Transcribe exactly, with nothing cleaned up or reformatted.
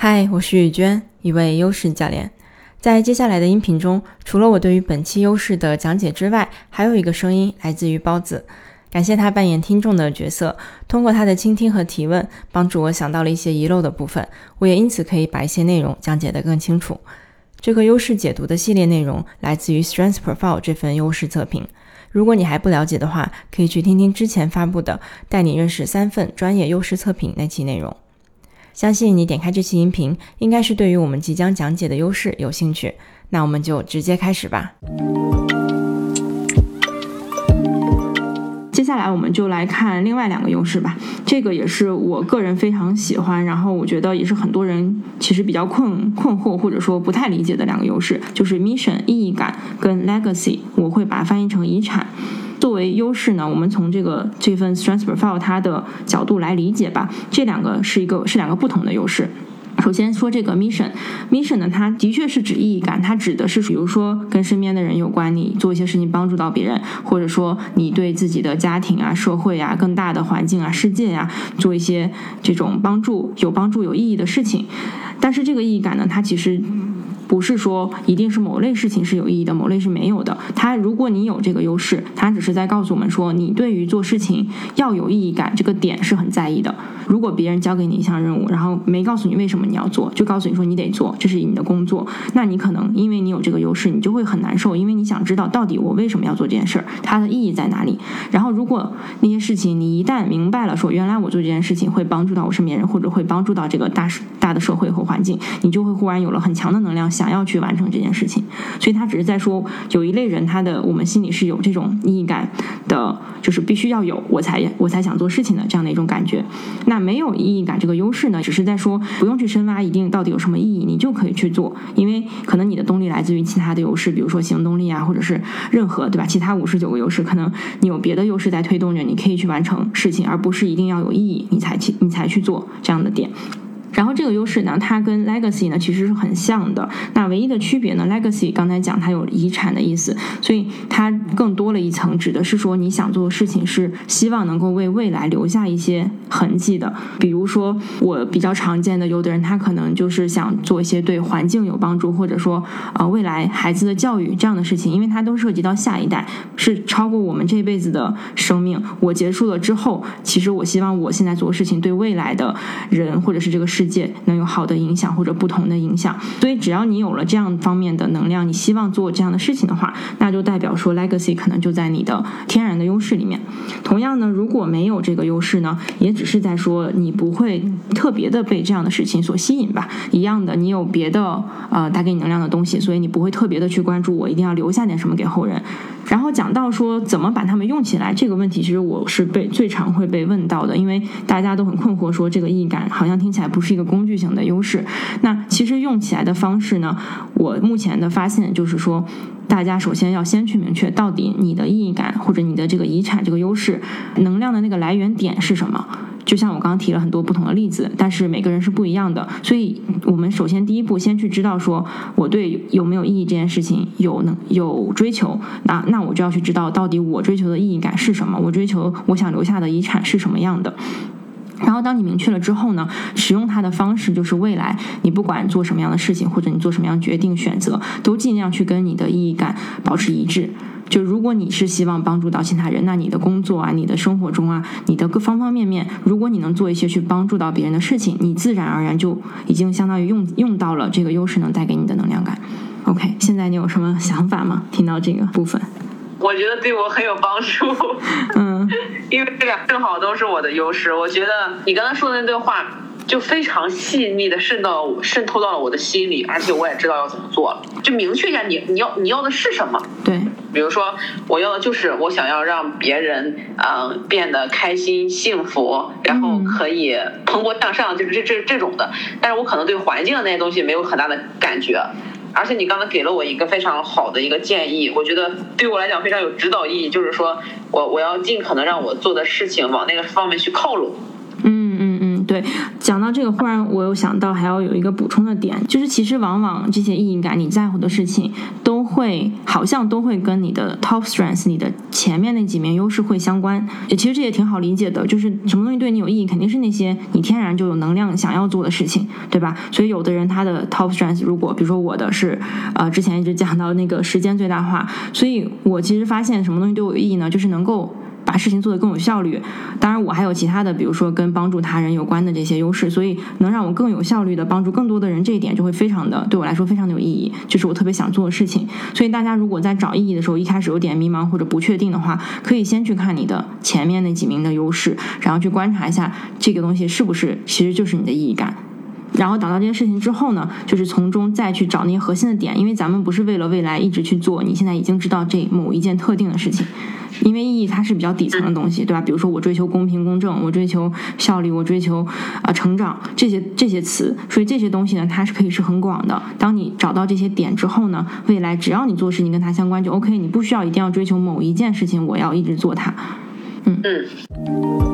嗨，我是雨娟，一位优势教练。在接下来的音频中，除了我对于本期优势的讲解之外，还有一个声音来自于包子。感谢他扮演听众的角色，通过他的倾听和提问，帮助我想到了一些遗漏的部分，我也因此可以把一些内容讲解得更清楚。这个优势解读的系列内容来自于 Strengths Profile 这份优势测评。如果你还不了解的话，可以去听听之前发布的带你认识三份专业优势测评那期内容。相信你点开这期音频，应该是对于我们即将讲解的优势有兴趣。那我们就直接开始吧。接下来我们就来看另外两个优势吧。这个也是我个人非常喜欢，然后我觉得也是很多人其实比较困困惑或者说不太理解的两个优势，就是 Mission 意义感跟 Legacy， 我会把它翻译成遗产。作为优势呢，我们从这个这份 Strengths Profile 它的角度来理解吧。这两个是一个是两个不同的优势。首先说这个 mission，mission mission 呢，它的确是指意义感，它指的是比如说跟身边的人有关，你做一些事情帮助到别人，或者说你对自己的家庭啊、社会啊、更大的环境啊、世界啊，做一些这种帮助有帮助有意义的事情。但是这个意义感呢，它其实不是说一定是某类事情是有意义的，某类是没有的。它如果你有这个优势，它只是在告诉我们说，你对于做事情要有意义感，这个点是很在意的。如果别人交给你一项任务，然后没告诉你为什么你要做，就告诉你说你得做，这是你的工作，那你可能因为你有这个优势，你就会很难受，因为你想知道到底我为什么要做这件事儿，它的意义在哪里。然后如果那些事情你一旦明白了，说原来我做这件事情会帮助到我身边人，或者会帮助到这个大大的社会和环境，你就会忽然有了很强的能量，想要去完成这件事情。所以他只是在说有一类人，他的我们心里是有这种意义感的，就是必须要有我才我才想做事情的这样的一种感觉。那没有意义感这个优势呢，只是在说不用去深挖一定到底有什么意义，你就可以去做，因为可能你的动力来自于其他的优势，比如说行动力啊，或者是任何对吧，其他五十九个优势可能你有别的优势在推动着，你可以去完成事情，而不是一定要有意义你才去你才去做这样的点。然后这个优势呢，它跟 legacy 呢其实是很像的，那唯一的区别呢， legacy 刚才讲它有遗产的意思，所以它更多了一层，指的是说你想做的事情是希望能够为未来留下一些痕迹的。比如说我比较常见的，有的人他可能就是想做一些对环境有帮助，或者说呃未来孩子的教育这样的事情，因为它都涉及到下一代，是超过我们这辈子的生命，我结束了之后，其实我希望我现在做的事情对未来的人或者是这个世界世界能有好的影响或者不同的影响。所以只要你有了这样方面的能量，你希望做这样的事情的话，那就代表说 legacy 可能就在你的天然的优势里面。同样呢，如果没有这个优势呢，也只是在说你不会特别的被这样的事情所吸引吧，一样的，你有别的呃带给你能量的东西，所以你不会特别的去关注我一定要留下点什么给后人。然后讲到说怎么把它们用起来，这个问题其实我是被最常会被问到的，因为大家都很困惑，说这个意义感好像听起来不是是一个工具型的优势。那其实用起来的方式呢，我目前的发现就是说，大家首先要先去明确到底你的意义感或者你的这个遗产这个优势能量的那个来源点是什么。就像我刚刚提了很多不同的例子，但是每个人是不一样的，所以我们首先第一步先去知道说我对有没有意义这件事情有能有追求，那那我就要去知道到底我追求的意义感是什么，我追求我想留下的遗产是什么样的。然后当你明确了之后呢，使用它的方式就是未来你不管做什么样的事情，或者你做什么样的决定选择，都尽量去跟你的意义感保持一致。就如果你是希望帮助到其他人，那你的工作啊、你的生活中啊、你的各方方面面，如果你能做一些去帮助到别人的事情，你自然而然就已经相当于用用到了这个优势能带给你的能量感。 OK， 现在你有什么想法吗？听到这个部分我觉得对我很有帮助，嗯，因为这俩正好都是我的优势。我觉得你刚才说的那段话就非常细腻的渗到渗透到了我的心里，而且我也知道要怎么做了。就明确一下你你要你要的是什么。对，比如说我要的就是我想要让别人嗯、呃、变得开心幸福，然后可以蓬勃向上，就是这这这种的。但是我可能对环境的那些东西没有很大的感觉。而且你刚才给了我一个非常好的一个建议，我觉得对我来讲非常有指导意义，就是说我我要尽可能让我做的事情往那个方面去靠拢。对，讲到这个忽然我有想到还要有一个补充的点，就是其实往往这些意义感你在乎的事情都会好像都会跟你的 top strengths 你的前面那几面优势会相关，也其实这也挺好理解的，就是什么东西对你有意义，肯定是那些你天然就有能量想要做的事情，对吧？所以有的人他的 top strengths 如果比如说我的是呃之前一直讲到那个时间最大化，所以我其实发现什么东西对我有意义呢，就是能够把事情做得更有效率。当然我还有其他的比如说跟帮助他人有关的这些优势，所以能让我更有效率的帮助更多的人，这一点就会非常的对我来说非常的有意义，就是我特别想做的事情。所以大家如果在找意义的时候一开始有点迷茫或者不确定的话，可以先去看你的前面那几名的优势，然后去观察一下这个东西是不是其实就是你的意义感，然后找到这件事情之后呢，就是从中再去找那些核心的点。因为咱们不是为了未来一直去做你现在已经知道这某一件特定的事情，因为意义它是比较底层的东西，对吧？比如说我追求公平公正，我追求效率，我追求啊、呃、成长，这些这些词，所以这些东西呢它是可以是很广的。当你找到这些点之后呢，未来只要你做事情跟它相关就 OK， 你不需要一定要追求某一件事情我要一直做它。嗯嗯。